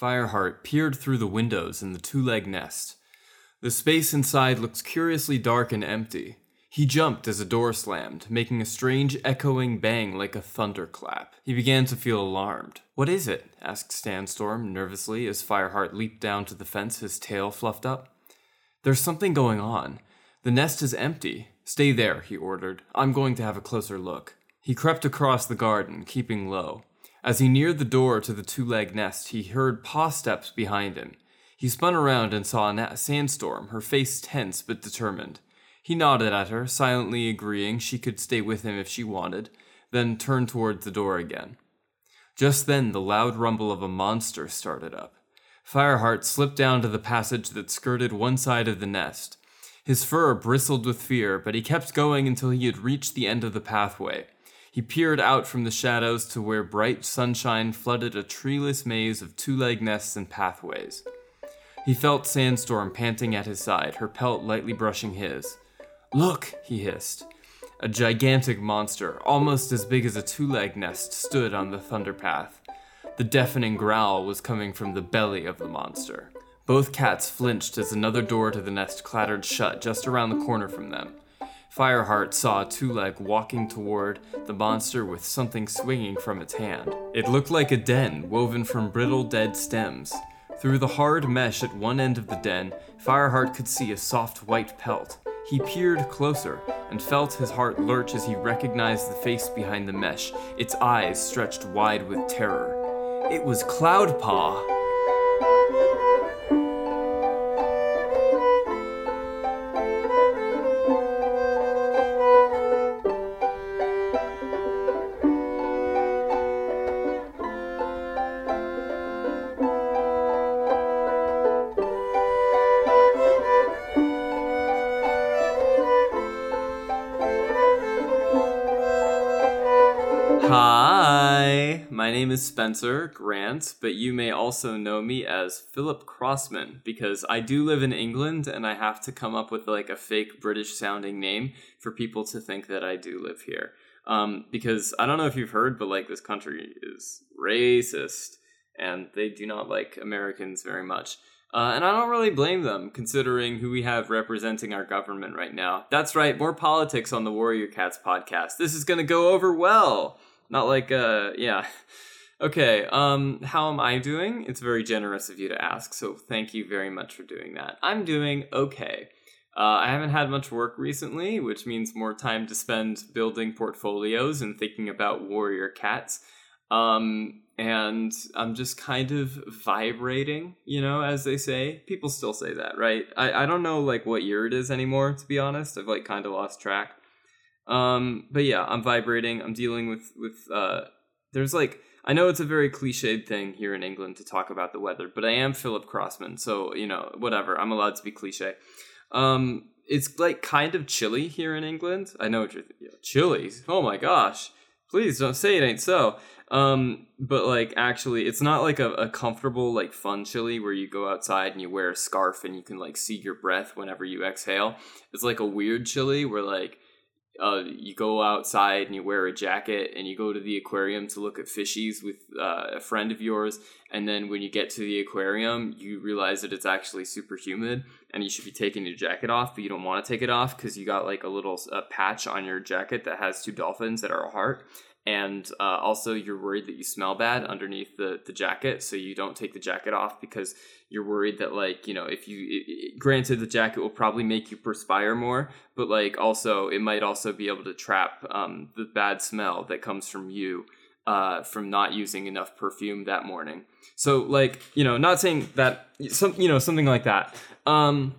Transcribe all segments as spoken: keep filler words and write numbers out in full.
Fireheart peered through the windows in the two-leg nest. The space inside looked curiously dark and empty. He jumped as a door slammed, making a strange echoing bang like a thunderclap. He began to feel alarmed. "What is it?" asked Sandstorm nervously as Fireheart leaped down to the fence, his tail fluffed up. "There's something going on. The nest is empty. Stay there," he ordered. "I'm going to have a closer look." He crept across the garden, keeping low. As he neared the door to the two-leg nest, he heard paw steps behind him. He spun around and saw a Sandstorm, her face tense but determined. He nodded at her, silently agreeing she could stay with him if she wanted, then turned towards the door again. Just then, the loud rumble of a monster started up. Fireheart slipped down to the passage that skirted one side of the nest. His fur bristled with fear, but he kept going until he had reached the end of the pathway. He peered out from the shadows to where bright sunshine flooded a treeless maze of two-leg nests and pathways. He felt Sandstorm panting at his side, her pelt lightly brushing his. "Look," he hissed. A gigantic monster, almost as big as a two-leg nest, stood on the Thunderpath. The deafening growl was coming from the belly of the monster. Both cats flinched as another door to the nest clattered shut just around the corner from them. Fireheart saw a two-leg walking toward the monster with something swinging from its hand. It looked like a den woven from brittle dead stems. Through the hard mesh at one end of the den, Fireheart could see a soft white pelt. He peered closer and felt his heart lurch as he recognized the face behind the mesh, its eyes stretched wide with terror. It was Cloudpaw! Spencer Grant, but you may also know me as Philip Crossman because I do live in England and I have to come up with like a fake British sounding name for people to think that I do live here. Um, because I don't know if you've heard, but like this country is racist and they do not like Americans very much. Uh, and I don't really blame them considering who we have representing our government right now. That's right, more politics on the Warrior Cats podcast. This is going to go over well. Not like, uh, yeah. Okay, um, how am I doing? It's very generous of you to ask, so thank you very much for doing that. I'm doing okay. Uh, I haven't had much work recently, which means more time to spend building portfolios and thinking about Warrior Cats. Um, and I'm just kind of vibrating, you know, as they say. People still say that, right? I, I don't know, like, what year it is anymore, to be honest. I've, like, kind of lost track. Um, but yeah, I'm vibrating. I'm dealing with, with, uh, there's, like... I know it's a very cliched thing here in England to talk about the weather, but I am Philip Crossman, so, you know, whatever. I'm allowed to be cliche. Um, it's, like, kind of chilly here in England. I know what you're thinking. Chilly? Oh, my gosh. Please don't say it ain't so. Um, but, like, actually, it's not, like, a, a comfortable, like, fun chilly where you go outside and you wear a scarf and you can, like, see your breath whenever you exhale. It's, like, a weird chilly where, like... Uh, you go outside and you wear a jacket and you go to the aquarium to look at fishies with uh, a friend of yours. And then when you get to the aquarium, you realize that it's actually super humid and you should be taking your jacket off, but you don't want to take it off because you got like a little uh, patch on your jacket that has two dolphins that are a heart. And uh, also you're worried that you smell bad underneath the, the jacket. So you don't take the jacket off because you're worried that like, you know, if you, it, it, granted the jacket will probably make you perspire more, but like also it might also be able to trap um, the bad smell that comes from you uh, from not using enough perfume that morning. So like, you know, not saying that some, you know, something like that. Um,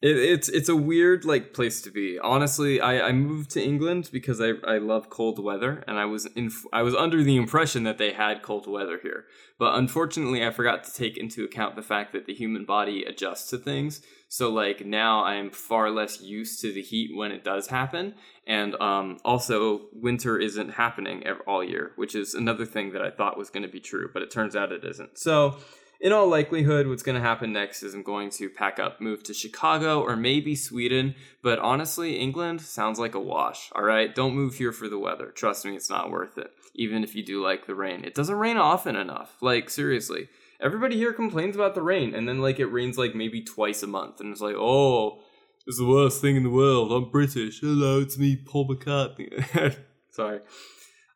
It, it's it's a weird like place to be. Honestly, I, I moved to England because I, I love cold weather, and I was in I was under the impression that they had cold weather here. But unfortunately, I forgot to take into account the fact that the human body adjusts to things. So like now, I'm far less used to the heat when it does happen, and um, also winter isn't happening all year, which is another thing that I thought was going to be true, but it turns out it isn't. So. In all likelihood, what's going to happen next is I'm going to pack up, move to Chicago or maybe Sweden. But honestly, England sounds like a wash. All right, don't move here for the weather. Trust me, it's not worth it. Even if you do like the rain, it doesn't rain often enough. Like seriously, everybody here complains about the rain, and then like it rains like maybe twice a month, and it's like, oh, it's the worst thing in the world. I'm British. Hello, it's me, Paul McCartney. Sorry,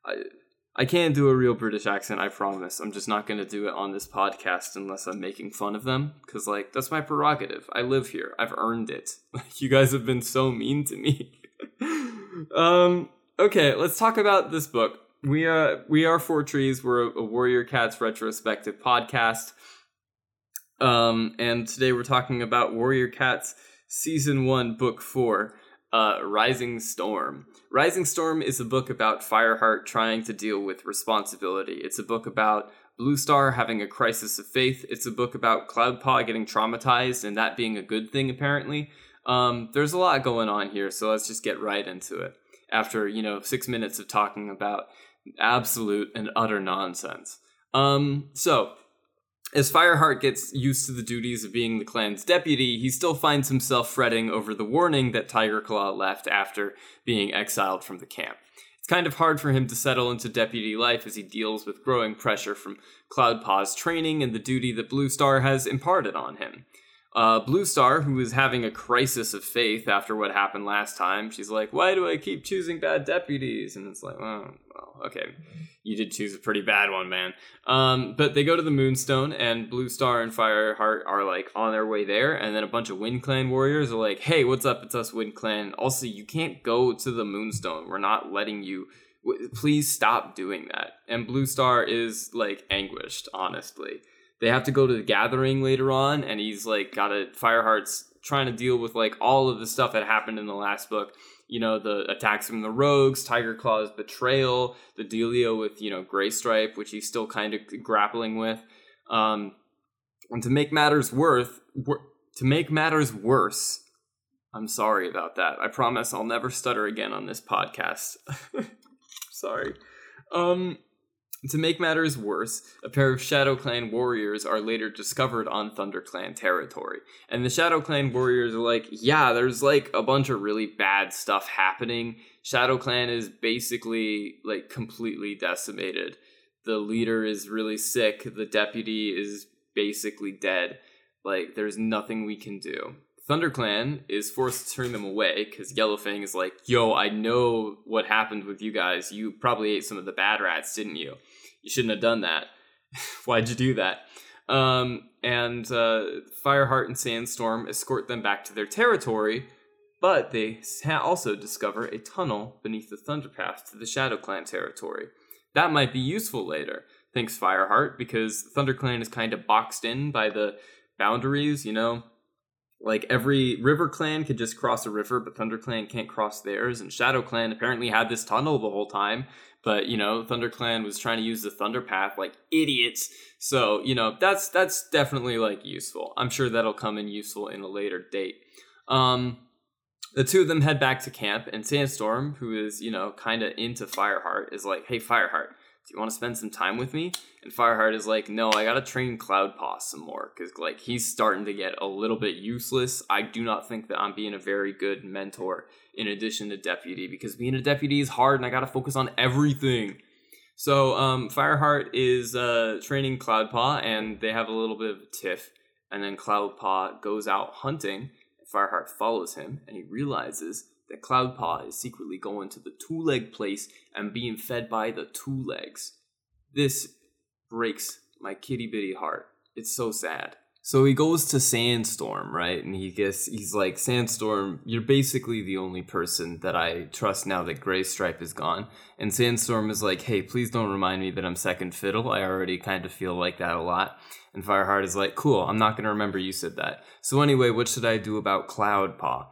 I I can't do a real British accent. I promise. I'm just not gonna do it on this podcast unless I'm making fun of them, because like that's my prerogative. I live here. I've earned it. You guys have been so mean to me. um. Okay, let's talk about this book. We uh we are Four Trees. We're a, a Warrior Cats retrospective podcast. Um, and today we're talking about Warrior Cats Season One, Book Four, uh, Rising Storm. Rising Storm is a book about Fireheart trying to deal with responsibility. It's a book about Bluestar having a crisis of faith. It's a book about Cloudpaw getting traumatized and that being a good thing apparently. Um, there's a lot going on here, so let's just get right into it. After, you know, six minutes of talking about absolute and utter nonsense. Um, so, as Fireheart gets used to the duties of being the clan's deputy, he still finds himself fretting over the warning that Tigerclaw left after being exiled from the camp. It's kind of hard for him to settle into deputy life as he deals with growing pressure from Cloudpaw's training and the duty that Bluestar has imparted on him. Uh, Bluestar, who is having a crisis of faith after what happened last time, she's like, why do I keep choosing bad deputies? And it's like, well, well okay, you did choose a pretty bad one, man. Um, but they go to the Moonstone, and Bluestar and Fireheart are, like, on their way there, and then a bunch of WindClan warriors are like, hey, what's up? It's us, WindClan. Also, you can't go to the Moonstone. We're not letting you. Please stop doing that. And Bluestar is, like, anguished, honestly. They have to go to the gathering later on, and he's, like, got a... Fireheart's trying to deal with, like, all of the stuff that happened in the last book. You know, the attacks from the rogues, Tigerclaw's betrayal, the dealio with, you know, Graystripe, which he's still kind of grappling with. Um, and to make matters worth... Wor- to make matters worse... I'm sorry about that. I promise I'll never stutter again on this podcast. Sorry. Um... To make matters worse, a pair of ShadowClan warriors are later discovered on ThunderClan territory. And the ShadowClan warriors are like, yeah, there's like a bunch of really bad stuff happening. ShadowClan is basically like completely decimated. The leader is really sick. The deputy is basically dead. Like, there's nothing we can do. ThunderClan is forced to turn them away because Yellowfang is like, yo, I know what happened with you guys. You probably ate some of the bad rats, didn't you? You shouldn't have done that. Why'd you do that? Um, and uh, Fireheart and Sandstorm escort them back to their territory, but they also discover a tunnel beneath the Thunderpath to the ShadowClan territory. That might be useful later, thinks Fireheart, because ThunderClan is kind of boxed in by the boundaries, you know? Like, every RiverClan could just cross a river, but ThunderClan can't cross theirs. And ShadowClan apparently had this tunnel the whole time. But, you know, ThunderClan was trying to use the Thunderpath like idiots. So, you know, that's that's definitely, like, useful. I'm sure that'll come in useful in a later date. Um, the two of them head back to camp. And Sandstorm, who is, you know, kind of into Fireheart, is like, hey, Fireheart, do you want to spend some time with me? And Fireheart is like, no, I got to train Cloudpaw some more because, like, he's starting to get a little bit useless. I do not think that I'm being a very good mentor in addition to deputy because being a deputy is hard and I got to focus on everything. So um, Fireheart is uh, training Cloudpaw and they have a little bit of a tiff. And then Cloudpaw goes out hunting. And Fireheart follows him and he realizes that Cloudpaw is secretly going to the two-leg place and being fed by the two legs. This breaks my kitty-bitty heart. It's so sad. So he goes to Sandstorm, right? And he gets, he's like, Sandstorm, you're basically the only person that I trust now that Graystripe is gone. And Sandstorm is like, hey, please don't remind me that I'm second fiddle. I already kind of feel like that a lot. And Fireheart is like, cool, I'm not going to remember you said that. So anyway, what should I do about Cloudpaw?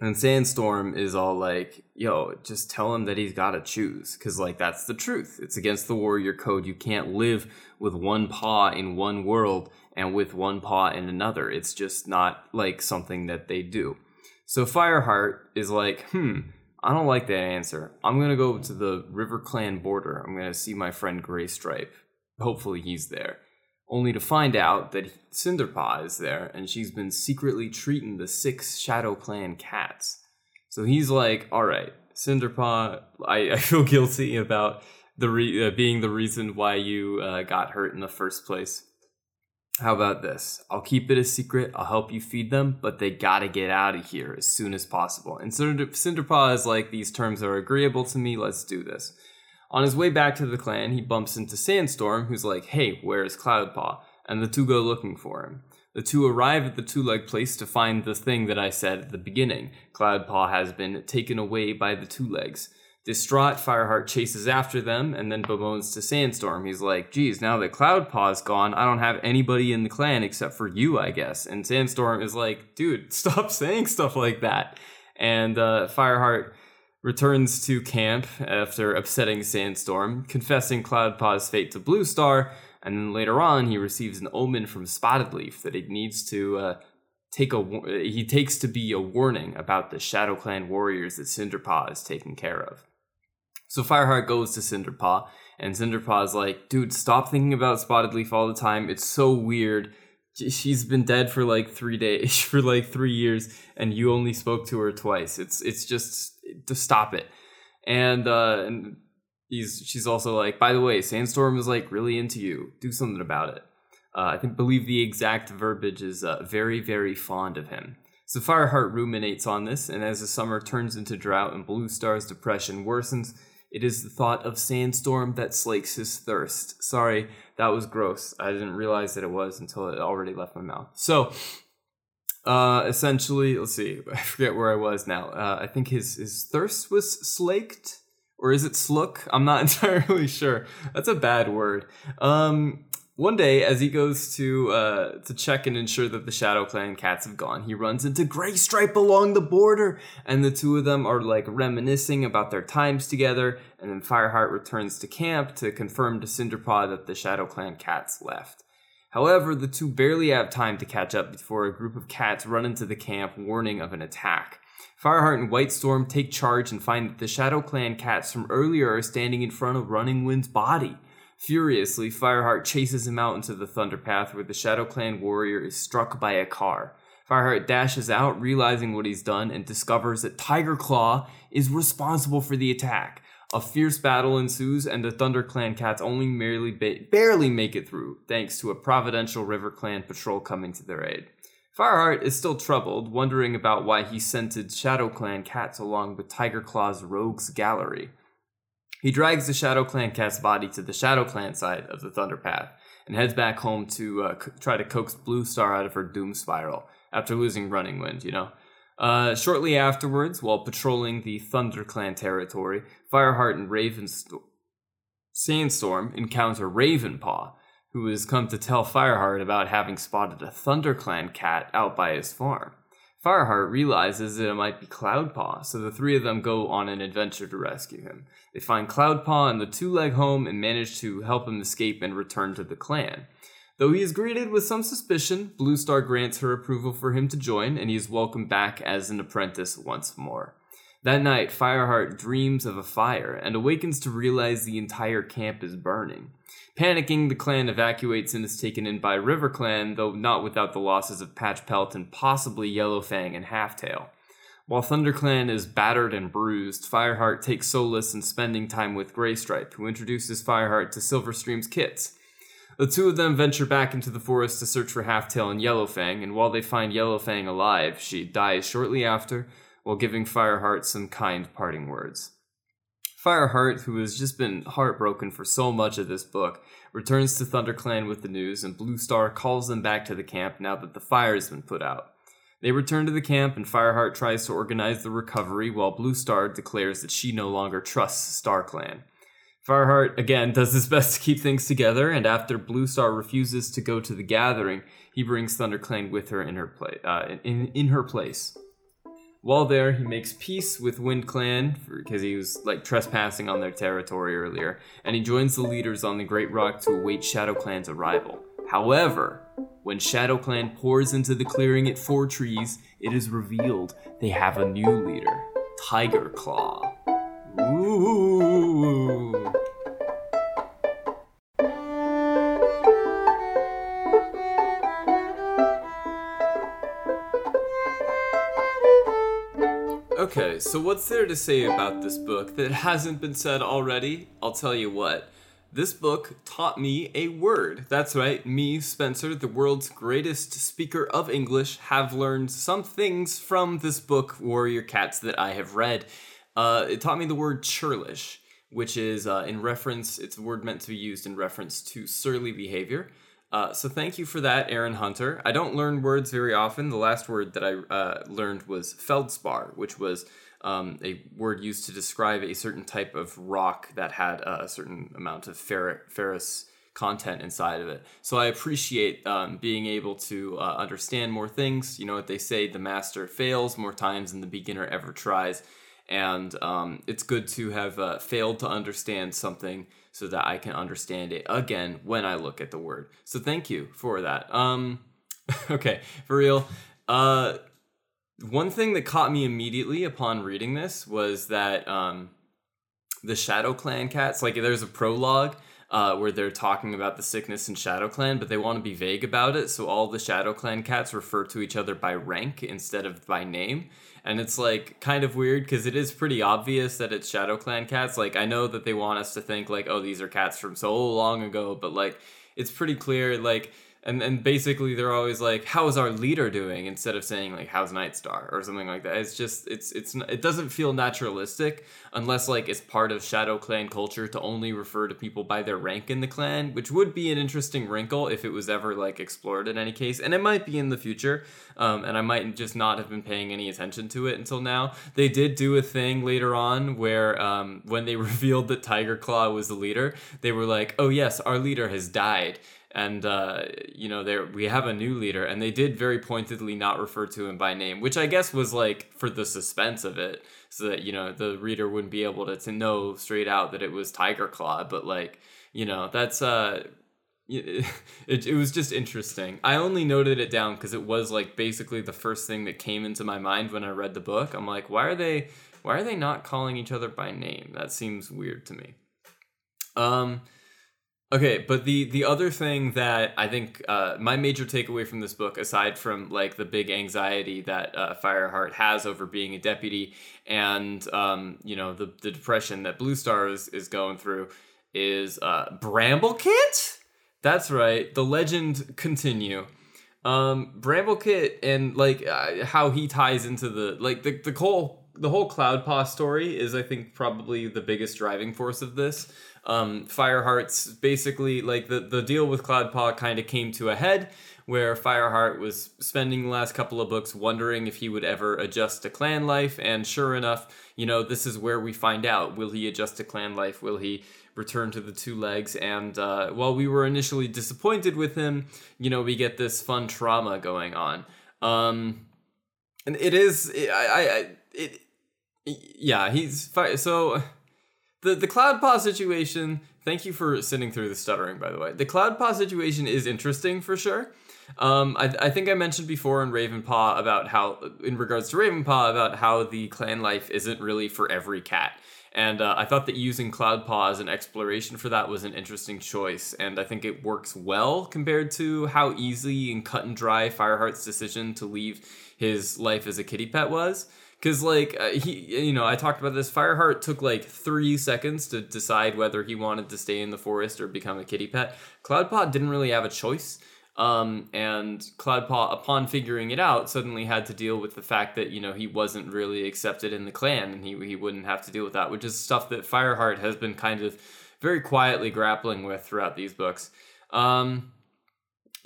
And Sandstorm is all like, yo, just tell him that he's got to choose. Because, like, that's the truth. It's against the warrior code. You can't live with one paw in one world and with one paw in another. It's just not, like, something that they do. So Fireheart is like, hmm, I don't like that answer. I'm going to go to the RiverClan border. I'm going to see my friend Graystripe. Hopefully he's there. Only to find out that Cinderpaw is there, and she's been secretly treating the six ShadowClan cats. So he's like, all right, Cinderpaw, I, I feel guilty about the re- uh, being the reason why you uh, got hurt in the first place. How about this? I'll keep it a secret. I'll help you feed them, but they gotta get out of here as soon as possible. And Cinder- Cinderpaw is like, these terms are agreeable to me. Let's do this. On his way back to the clan, he bumps into Sandstorm, who's like, hey, where's Cloudpaw? And the two go looking for him. The two arrive at the two-leg place to find the thing that I said at the beginning. Cloudpaw has been taken away by the two legs. Distraught, Fireheart chases after them and then bemoans to Sandstorm. He's like, geez, now that Cloudpaw's gone, I don't have anybody in the clan except for you, I guess. And Sandstorm is like, dude, stop saying stuff like that. And uh, Fireheart returns to camp after upsetting Sandstorm, confessing Cloudpaw's fate to Bluestar. And then later on, he receives an omen from Spottedleaf that he needs to... Uh, Take a he takes to be a warning about the ShadowClan warriors that Cinderpaw is taking care of. So Fireheart goes to Cinderpaw, and Cinderpaw's like, dude, stop thinking about Spottedleaf all the time. It's so weird. She's been dead for like three days, for like three years, and you only spoke to her twice. It's it's just to stop it. And uh, and he's she's also like, by the way, Sandstorm is like really into you. Do something about it. Uh, I think believe the exact verbiage is uh, very, very fond of him. So Fireheart ruminates on this, and as the summer turns into drought and Bluestar's depression worsens, it is the thought of Sandstorm that slakes his thirst. Sorry, that was gross. I didn't realize that it was until it already left my mouth. So, uh, essentially, let's see. I forget where I was now. Uh, I think his, his thirst was slaked, or is it slook? I'm not entirely sure. That's a bad word. Um... One day, as he goes to uh, to check and ensure that the ShadowClan cats have gone, he runs into Graystripe along the border, and the two of them are like reminiscing about their times together. And then Fireheart returns to camp to confirm to Cinderpaw that the ShadowClan cats left. However, the two barely have time to catch up before a group of cats run into the camp, warning of an attack. Fireheart and Whitestorm take charge and find that the ShadowClan cats from earlier are standing in front of Running Wind's body. Furiously, Fireheart chases him out into the Thunderpath, where the ShadowClan warrior is struck by a car. Fireheart dashes out, realizing what he's done, and discovers that Tigerclaw is responsible for the attack. A fierce battle ensues, and the ThunderClan cats only merely ba- barely make it through, thanks to a providential RiverClan patrol coming to their aid. Fireheart is still troubled, wondering about why he scented ShadowClan cats along with Tigerclaw's rogues gallery. He drags the ShadowClan cat's body to the ShadowClan side of the Thunderpath and heads back home to uh, c- try to coax Bluestar out of her doom spiral after losing Running Wind, you know. Uh, shortly afterwards, while patrolling the ThunderClan territory, Fireheart and Raven St- Sandstorm encounter Ravenpaw, who has come to tell Fireheart about having spotted a ThunderClan cat out by his farm. Fireheart realizes that it might be Cloudpaw, so the three of them go on an adventure to rescue him. They find Cloudpaw and the two-leg home and manage to help him escape and return to the clan. Though he is greeted with some suspicion, Bluestar grants her approval for him to join, and he is welcomed back as an apprentice once more. That night, Fireheart dreams of a fire and awakens to realize the entire camp is burning. Panicking, the clan evacuates and is taken in by RiverClan, though not without the losses of Patchpelt and possibly Yellowfang and Halftail. While ThunderClan is battered and bruised, Fireheart takes solace in spending time with Graystripe, who introduces Fireheart to Silverstream's kits. The two of them venture back into the forest to search for Halftail and Yellowfang, and while they find Yellowfang alive, she dies shortly after, while giving Fireheart some kind parting words. Fireheart, who has just been heartbroken for so much of this book, returns to ThunderClan with the news, and Bluestar calls them back to the camp now that the fire has been put out. They return to the camp, and Fireheart tries to organize the recovery, while Bluestar declares that she no longer trusts StarClan. Fireheart, again, does his best to keep things together, and after Bluestar refuses to go to the gathering, he brings ThunderClan with her in her, pla- uh, in, in her place. While there, he makes peace with WindClan because he was like trespassing on their territory earlier, and he joins the leaders on the Great Rock to await ShadowClan's arrival. However, when ShadowClan pours into the clearing at Four Trees, it is revealed they have a new leader, Tigerclaw. Ooh. Okay, so what's there to say about this book that hasn't been said already? I'll tell you what. This book taught me a word. That's right, me, Spencer, the world's greatest speaker of English, have learned some things from this book, Warrior Cats, that I have read. Uh, it taught me the word churlish, which is uh, in reference, it's a word meant to be used in reference to surly behavior. Uh, so thank you for that, Aaron Hunter. I don't learn words very often. The last word that I uh, learned was feldspar, which was Um, a word used to describe a certain type of rock that had uh, a certain amount of ferr- ferrous content inside of it. So I appreciate um, being able to uh, understand more things. You know what they say, the master fails more times than the beginner ever tries. And um, it's good to have uh, failed to understand something so that I can understand it again when I look at the word. So thank you for that. Um, okay, for real. Uh... One thing that caught me immediately upon reading this was that um, the ShadowClan cats, like there's a prologue uh, where they're talking about the sickness in ShadowClan, but they want to be vague about it. So all the ShadowClan cats refer to each other by rank instead of by name. And it's like kind of weird because it is pretty obvious that it's ShadowClan cats. Like I know that they want us to think like, oh, these are cats from so long ago, but like it's pretty clear like... And and basically they're always like, how is our leader doing? Instead of saying like, how's Nightstar or something like that. It's just, it's it's it doesn't feel naturalistic unless like it's part of ShadowClan culture to only refer to people by their rank in the clan, which would be an interesting wrinkle if it was ever like explored in any case. And it might be in the future. Um, and I might just not have been paying any attention to it until now. They did do a thing later on where um, when they revealed that Tigerclaw was the leader, they were like, oh yes, our leader has died. And, uh, you know, there we have a new leader, and they did very pointedly not refer to him by name, which I guess was, like, for the suspense of it, so that, you know, the reader wouldn't be able to, to know straight out that it was Tigerclaw, but, like, you know, that's, uh, it, it, it was just interesting. I only noted it down because it was, like, basically the first thing that came into my mind when I read the book. I'm like, why are they, why are they not calling each other by name? That seems weird to me. Um... Okay, but the, the other thing that I think uh, my major takeaway from this book, aside from like the big anxiety that uh, Fireheart has over being a deputy and, um, you know, the, the depression that Bluestar is, is going through is uh, Bramblekit? That's right. The legend continue. Um, Bramblekit and like uh, how he ties into the like the, the whole, the whole Cloudpaw story is, I think, probably the biggest driving force of this. Um, Fireheart's basically like the, the deal with Cloudpaw kind of came to a head where Fireheart was spending the last couple of books wondering if he would ever adjust to clan life. And sure enough, you know, this is where we find out, will he adjust to clan life? Will he return to the two legs? And uh, while we were initially disappointed with him, you know, we get this fun trauma going on. Um, and it is, I, I, it, yeah, he's fire. So... The the Cloudpaw situation, thank you for sitting through the stuttering, by the way. The Cloudpaw situation is interesting for sure. Um, I, I think I mentioned before in Ravenpaw about how, in regards to Ravenpaw, about how the clan life isn't really for every cat. And uh, I thought that using Cloudpaw as an exploration for that was an interesting choice. And I think it works well compared to how easy and cut and dry Fireheart's decision to leave his life as a kitty pet was. Because, like, uh, he, you know, I talked about this. Fireheart took, like, three seconds to decide whether he wanted to stay in the forest or become a kitty pet. Cloudpaw didn't really have a choice. Um, and Cloudpaw, upon figuring it out, suddenly had to deal with the fact that, you know, he wasn't really accepted in the clan. And he, he wouldn't have to deal with that, which is stuff that Fireheart has been kind of very quietly grappling with throughout these books. Um...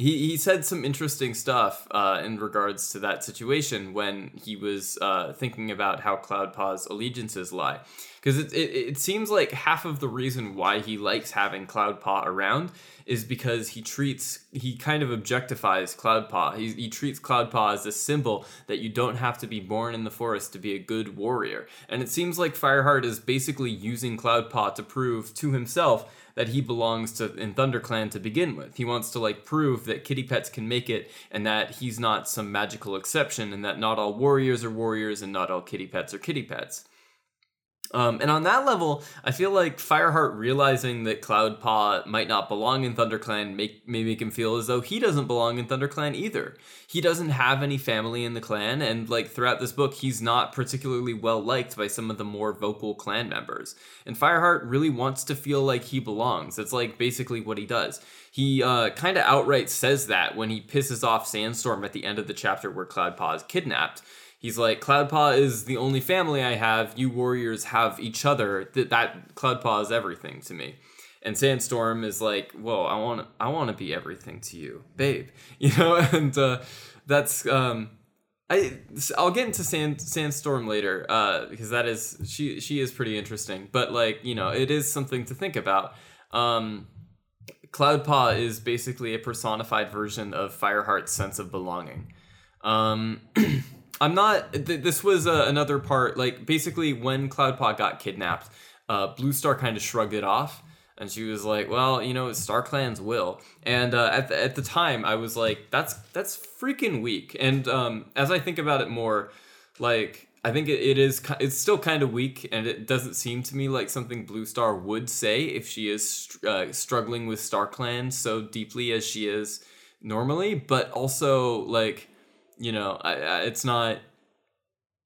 He he said some interesting stuff uh, in regards to that situation when he was uh, thinking about how Cloudpaw's allegiances lie. Because it, it, it seems like half of the reason why he likes having Cloudpaw around is because he treats, he kind of objectifies Cloudpaw. He, he treats Cloudpaw as a symbol that you don't have to be born in the forest to be a good warrior. And it seems like Fireheart is basically using Cloudpaw to prove to himself that he belongs to in ThunderClan to begin with. He wants to like prove that kitty pets can make it and that he's not some magical exception and that not all warriors are warriors and not all kitty pets are kitty pets. Um, and on that level, I feel like Fireheart realizing that Cloudpaw might not belong in ThunderClan may, may make him feel as though he doesn't belong in ThunderClan either. He doesn't have any family in the clan, and like throughout this book, he's not particularly well liked by some of the more vocal clan members. And Fireheart really wants to feel like he belongs. That's like basically what he does. He uh, kind of outright says that when he pisses off Sandstorm at the end of the chapter where Cloudpaw is kidnapped. He's like, Cloudpaw is the only family I have. You warriors have each other. That, that Cloudpaw is everything to me. And Sandstorm is like, whoa, I want I want to be everything to you, babe. You know, and uh, that's um, I I'll get into Sand, Sandstorm later uh, because that is she she is pretty interesting. But like, you know, it is something to think about. Um, Cloudpaw is basically a personified version of Fireheart's sense of belonging. Um, I'm not, th- this was uh, another part, like, basically when Cloudpaw got kidnapped, uh, Bluestar kind of shrugged it off, and she was like, well, you know, it's StarClan's will, and uh, at, the, at the time, I was like, that's that's freaking weak, and um, as I think about it more, like, I think it, it is, it's still kind of weak, and it doesn't seem to me like something Bluestar would say if she is uh, struggling with StarClan so deeply as she is normally, but also, like, you know, I, I, it's not,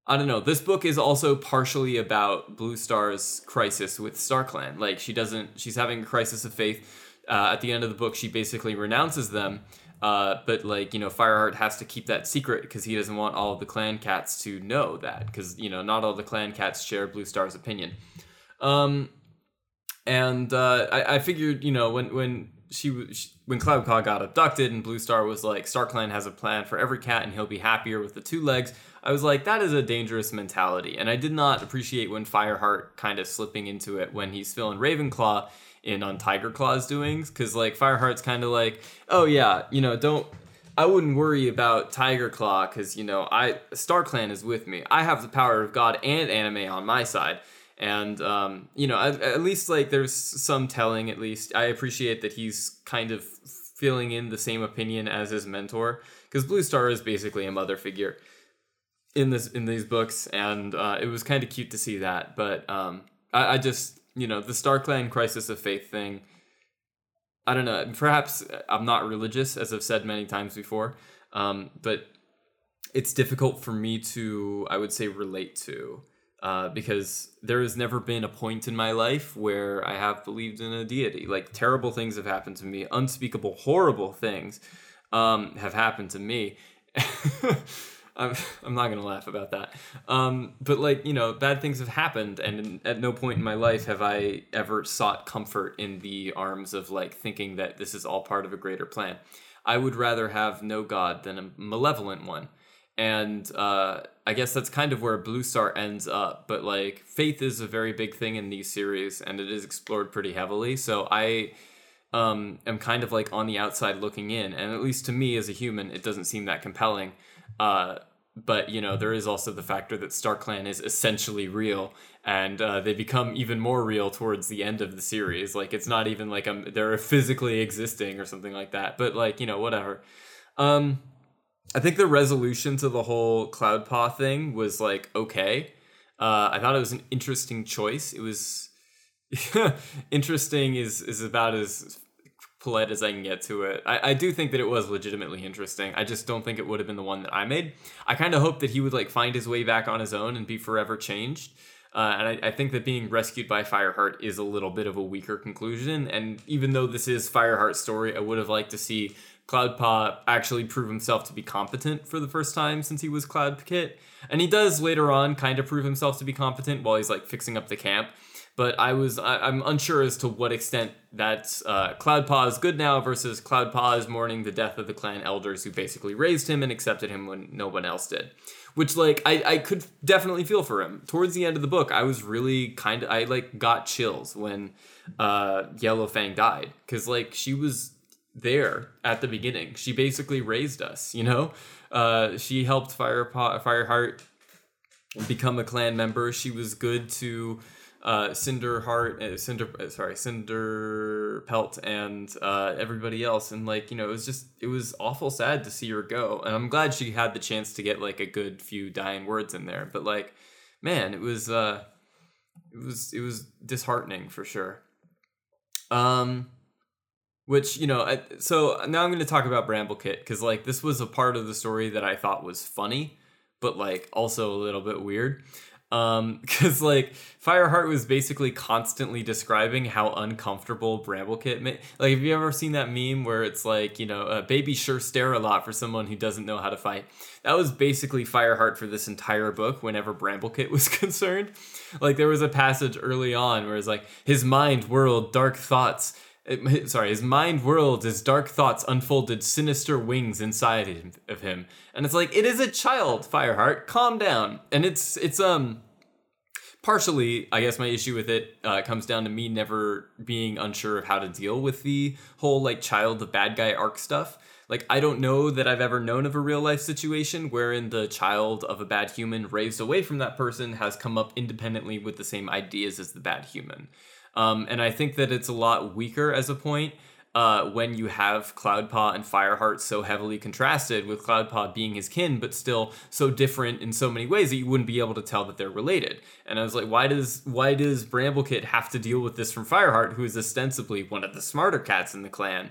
I don't know. This book is also partially about Bluestar's crisis with StarClan. Like she doesn't, she's having a crisis of faith. Uh, at the end of the book, she basically renounces them. Uh, but like, you know, Fireheart has to keep that secret because he doesn't want all of the clan cats to know that. Because, you know, not all the clan cats share Bluestar's opinion. Um, and uh, I, I figured, you know, when, when, She, she when Cloudpaw got abducted and Bluestar was like, StarClan has a plan for every cat and he'll be happier with the two legs. I was like, that is a dangerous mentality. And I did not appreciate when Fireheart kind of slipping into it when he's filling Ravenclaw in on Tigerclaw's doings. Because like Fireheart's kind of like, oh yeah, you know, don't, I wouldn't worry about Tigerclaw because, you know, I StarClan is with me. I have the power of God and anime on my side. And, um, you know, at, at least, like, there's some telling, at least. I appreciate that he's kind of filling in the same opinion as his mentor. Because Bluestar is basically a mother figure in this in these books. And uh, it was kind of cute to see that. But um, I, I just, you know, the StarClan crisis of faith thing. I don't know. Perhaps I'm not religious, as I've said many times before. Um, but it's difficult for me to, I would say, relate to. Uh, because there has never been a point in my life where I have believed in a deity. Like, terrible things have happened to me. Unspeakable, horrible things um, have happened to me. I'm, I'm not going to laugh about that. Um, but, like, you know, bad things have happened. And in, at no point in my life have I ever sought comfort in the arms of, like, thinking that this is all part of a greater plan. I would rather have no god than a malevolent one. And uh, I guess that's kind of where Bluestar ends up. But like faith is a very big thing in these series, and it is explored pretty heavily. So I um, am kind of like on the outside looking in, and at least to me as a human, it doesn't seem that compelling. Uh, but you know, there is also the factor that StarClan is essentially real, and uh, they become even more real towards the end of the series. Like it's not even like I'm, they're physically existing or something like that. But like you know, whatever. Um, I think the resolution to the whole Cloudpaw thing was, like, okay. Uh, I thought it was an interesting choice. It was... interesting is, is about as polite as I can get to it. I, I do think that it was legitimately interesting. I just don't think it would have been the one that I made. I kind of hoped that he would, like, find his way back on his own and be forever changed. Uh, and I, I think that being rescued by Fireheart is a little bit of a weaker conclusion. And even though this is Fireheart's story, I would have liked to see Cloudpaw actually prove himself to be competent for the first time since he was Cloudkit. And he does later on kind of prove himself to be competent while he's like fixing up the camp. But I was, I, I'm unsure as to what extent that's uh, Cloudpaw is good now versus Cloudpaw is mourning the death of the clan elders who basically raised him and accepted him when no one else did. Which like, I, I could definitely feel for him. Towards the end of the book, I was really kind of, I like got chills when uh, Yellowfang died. Cause like she was there at the beginning. She basically raised us, you know? Uh, she helped Firepaw, Fireheart become a clan member. She was good to uh, Cinderheart, uh, Cinder, sorry, Cinderpelt and uh, everybody else. And like, you know, it was just, it was awful sad to see her go. And I'm glad she had the chance to get like a good few dying words in there. But like, man, it was, uh, it was it was disheartening for sure. Um, which, you know, I, so now I'm going to talk about Bramblekit, because like this was a part of the story that I thought was funny, but like also a little bit weird. Um, because like Fireheart was basically constantly describing how uncomfortable Bramblekit made. Like, have you ever seen that meme where it's like, you know, uh, babies sure stare a lot for someone who doesn't know how to fight? That was basically Fireheart for this entire book whenever Bramblekit was concerned. Like, there was a passage early on where it's like, his mind whirled dark thoughts. It, sorry, his mind whirled as dark thoughts unfolded sinister wings inside him, of him. And it's like, it is a child, Fireheart, calm down. And it's, it's, um, partially, I guess my issue with it uh, comes down to me never being unsure of how to deal with the whole, like, child, the bad guy arc stuff. Like, I don't know that I've ever known of a real life situation wherein the child of a bad human raised away from that person has come up independently with the same ideas as the bad human. Um, and I think that it's a lot weaker as a point uh, when you have Cloudpaw and Fireheart so heavily contrasted, with Cloudpaw being his kin, but still so different in so many ways that you wouldn't be able to tell that they're related. And I was like, why does why does Bramblekit have to deal with this from Fireheart, who is ostensibly one of the smarter cats in the clan?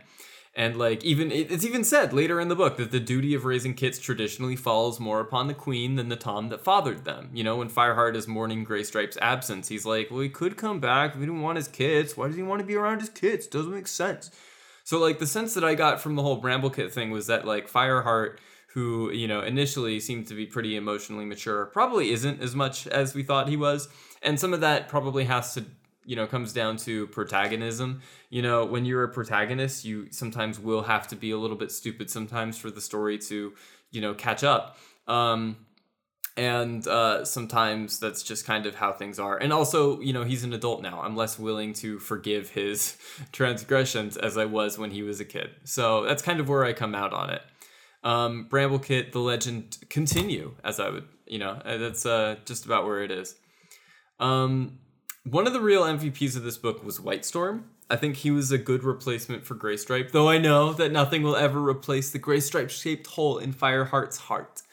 And like, even it's even said later in the book that the duty of raising kits traditionally falls more upon the queen than the tom that fathered them. You know, when Fireheart is mourning Graystripe's absence, he's like, well, he could come back. We didn't want his kits. Why does he want to be around his kits? Doesn't make sense. So like, the sense that I got from the whole Bramblekit thing was that like Fireheart, who, you know, initially seemed to be pretty emotionally mature, probably isn't as much as we thought he was. And some of that probably has to, you know, comes down to protagonism. You know, when you're a protagonist, you sometimes will have to be a little bit stupid sometimes for the story to, you know, catch up. Um, and uh, sometimes that's just kind of how things are. And also, you know, he's an adult now. I'm less willing to forgive his transgressions as I was when he was a kid. So that's kind of where I come out on it. Um, Bramblekit, the legend, continue, as I would, you know, that's uh, just about where it is. Um... One of the real M V Ps of this book was Whitestorm. I think he was a good replacement for Graystripe, though I know that nothing will ever replace the Graystripe-shaped hole in Fireheart's heart.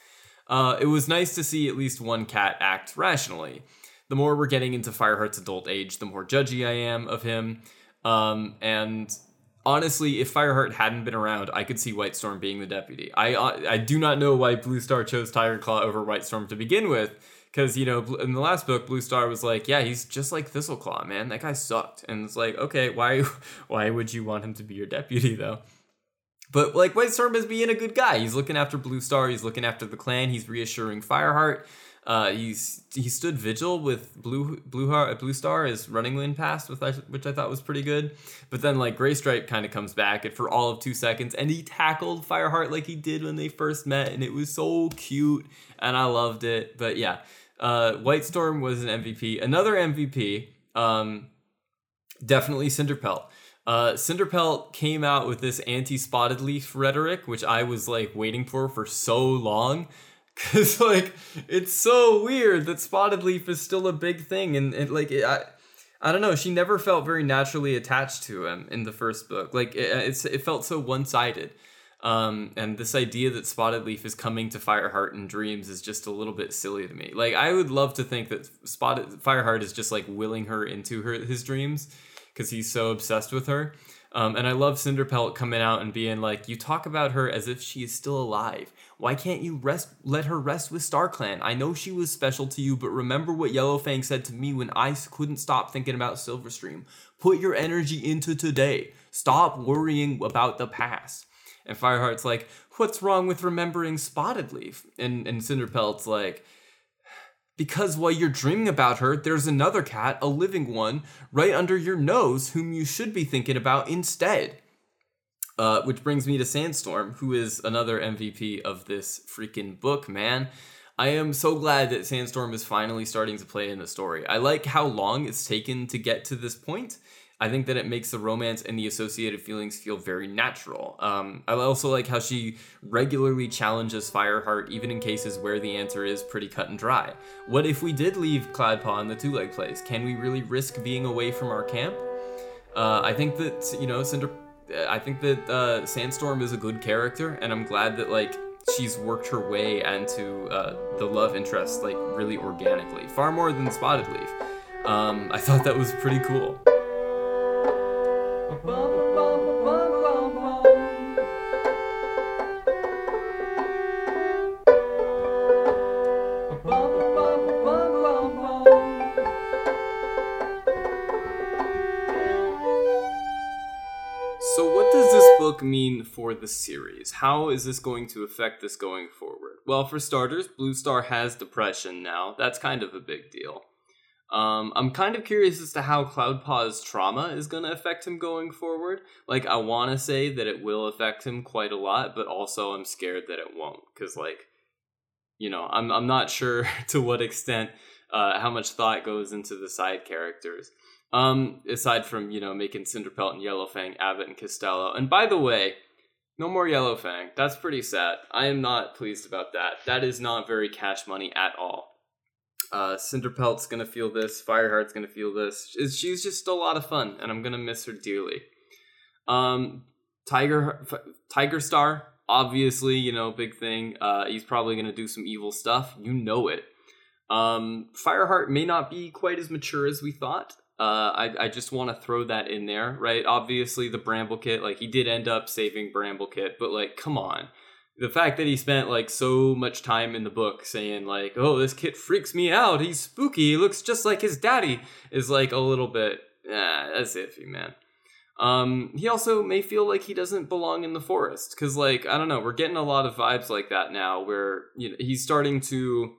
Uh, it was nice to see at least one cat act rationally. The more we're getting into Fireheart's adult age, the more judgy I am of him. Um, and honestly, if Fireheart hadn't been around, I could see Whitestorm being the deputy. I, I, I do not know why Bluestar chose Tigerclaw over Whitestorm to begin with. Because, you know, in the last book, Bluestar was like, yeah, he's just like Thistleclaw, man. That guy sucked. And it's like, okay, why why would you want him to be your deputy, though? But, like, Whitestorm is being a good guy. He's looking after Bluestar. He's looking after the clan. He's reassuring Fireheart. Uh, he's He stood vigil with Blue Blueheart, Bluestar as Running Wind passed, with, which I thought was pretty good. But then, like, Graystripe kind of comes back and for all of two seconds, and he tackled Fireheart like he did when they first met, and it was so cute, and I loved it. But, yeah. Uh, Whitestorm was an M V P. Another M V P, um, definitely Cinderpelt. Uh, Cinderpelt came out with this anti-Spottedleaf rhetoric, which I was like waiting for for so long, because like it's so weird that Spottedleaf is still a big thing, and, and like it, I, I don't know. She never felt very naturally attached to him in the first book. Like it, it's it felt so one-sided. Um, and this idea that Spottedleaf is coming to Fireheart in dreams is just a little bit silly to me. Like, I would love to think that Spotted Fireheart is just like willing her into her his dreams because he's so obsessed with her. Um, and I love Cinderpelt coming out and being like, you talk about her as if she is still alive. Why can't you rest? Let her rest with StarClan? I know she was special to you, but remember what Yellowfang said to me when I couldn't stop thinking about Silverstream. Put your energy into today. Stop worrying about the past. And Fireheart's like, what's wrong with remembering Spottedleaf? And and Cinderpelt's like, because while you're dreaming about her, there's another cat, a living one, right under your nose, whom you should be thinking about instead. Uh, which brings me to Sandstorm, who is another M V P of this freaking book, man. I am so glad that Sandstorm is finally starting to play in the story. I like how long it's taken to get to this point. I think that it makes the romance and the associated feelings feel very natural. Um, I also like how she regularly challenges Fireheart, even in cases where the answer is pretty cut and dry. What if we did leave Cloudpaw in the two-leg place? Can we really risk being away from our camp? Uh, I think that, you know, Cinder- I think that uh, Sandstorm is a good character, and I'm glad that, like, she's worked her way into uh, the love interest, like, really organically. Far more than Spottedleaf. Um, I thought that was pretty cool. Mean for the series? How is this going to affect this going forward? Well, for starters, Bluestar has depression now. That's kind of a big deal. Um, I'm kind of curious as to how Cloudpaw's trauma is going to affect him going forward. Like, I want to say that it will affect him quite a lot, but also I'm scared that it won't. Because, like, you know, I'm, I'm not sure to what extent, uh, how much thought goes into the side characters. Um, aside from, you know, making Cinderpelt and Yellowfang, Abbott and Costello. And by the way, no more Yellowfang. That's pretty sad. I am not pleased about that. That is not very Cash Money at all. Uh, Cinderpelt's gonna feel this. Fireheart's gonna feel this. It's, she's just a lot of fun, and I'm gonna miss her dearly. Um, Tiger, Tigerstar, obviously, you know, big thing. Uh, he's probably gonna do some evil stuff. You know it. Um, Fireheart may not be quite as mature as we thought. Uh, I, I just want to throw that in there, right? Obviously, the Bramblekit, like, he did end up saving Bramblekit, but, like, come on. The fact that he spent, like, so much time in the book saying, like, oh, this kid freaks me out, he's spooky, he looks just like his daddy, is, like, a little bit, eh, that's iffy, man. Um, he also may feel like he doesn't belong in the forest, because, like, I don't know, we're getting a lot of vibes like that now, where, you know, he's starting to...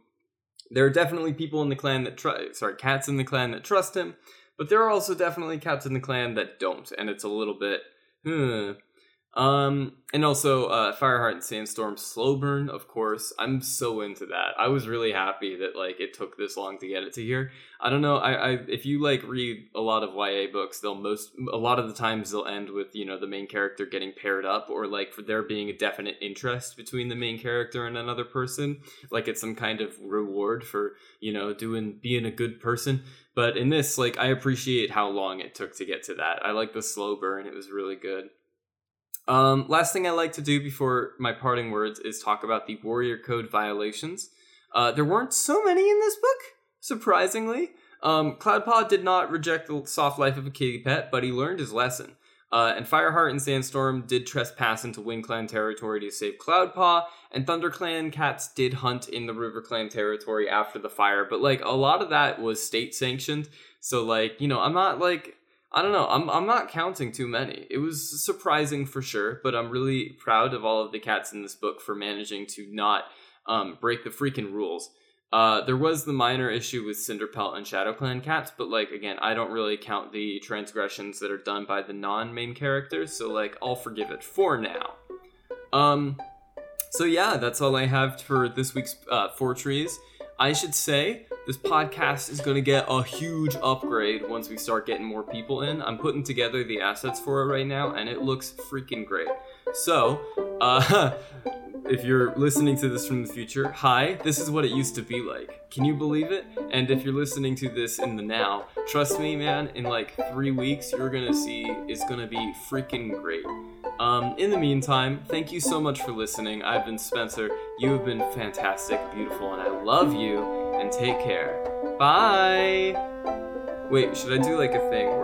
There are definitely people in the clan that tr- sorry, cats in the clan that trust him, but there are also definitely cats in the clan that don't, and it's a little bit, hmm. Um, and also, uh, Fireheart and Sandstorm, slow burn, of course. I'm so into that. I was really happy that, like, it took this long to get it to here. I don't know, I, I if you, like, read a lot of Y A books, they'll most, a lot of the times they'll end with, you know, the main character getting paired up, or, like, for there being a definite interest between the main character and another person. Like, it's some kind of reward for, you know, doing, being a good person. But in this, like, I appreciate how long it took to get to that. I like the slow burn. It was really good. Um, last thing I like to do before my parting words is talk about the Warrior Code violations. Uh, there weren't so many in this book, surprisingly. Um, Cloudpaw did not reject the soft life of a kitty pet, but he learned his lesson. Uh, and Fireheart and Sandstorm did trespass into WindClan territory to save Cloudpaw, and ThunderClan cats did hunt in the RiverClan territory after the fire, but, like, a lot of that was state-sanctioned, so, like, you know, I'm not, like, I don't know, I'm I'm not counting too many. It was surprising for sure, but I'm really proud of all of the cats in this book for managing to not um, break the freaking rules. Uh, there was the minor issue with Cinderpelt and ShadowClan cats, but, like, again, I don't really count the transgressions that are done by the non-main characters, so, like, I'll forgive it for now. Um, so yeah, that's all I have for this week's uh, Four Trees. I should say, this podcast is going to get a huge upgrade once we start getting more people in. I'm putting together the assets for it right now, and it looks freaking great. So, uh... if you're listening to this from the future, hi, this is what it used to be like. Can you believe it? And if you're listening to this in the now, trust me, man, in like three weeks, you're gonna see it's gonna be freaking great. Um, in the meantime, thank you so much for listening. I've been Spencer. You have been fantastic, beautiful, and I love you. And take care. Bye! Wait, should I do like a thing?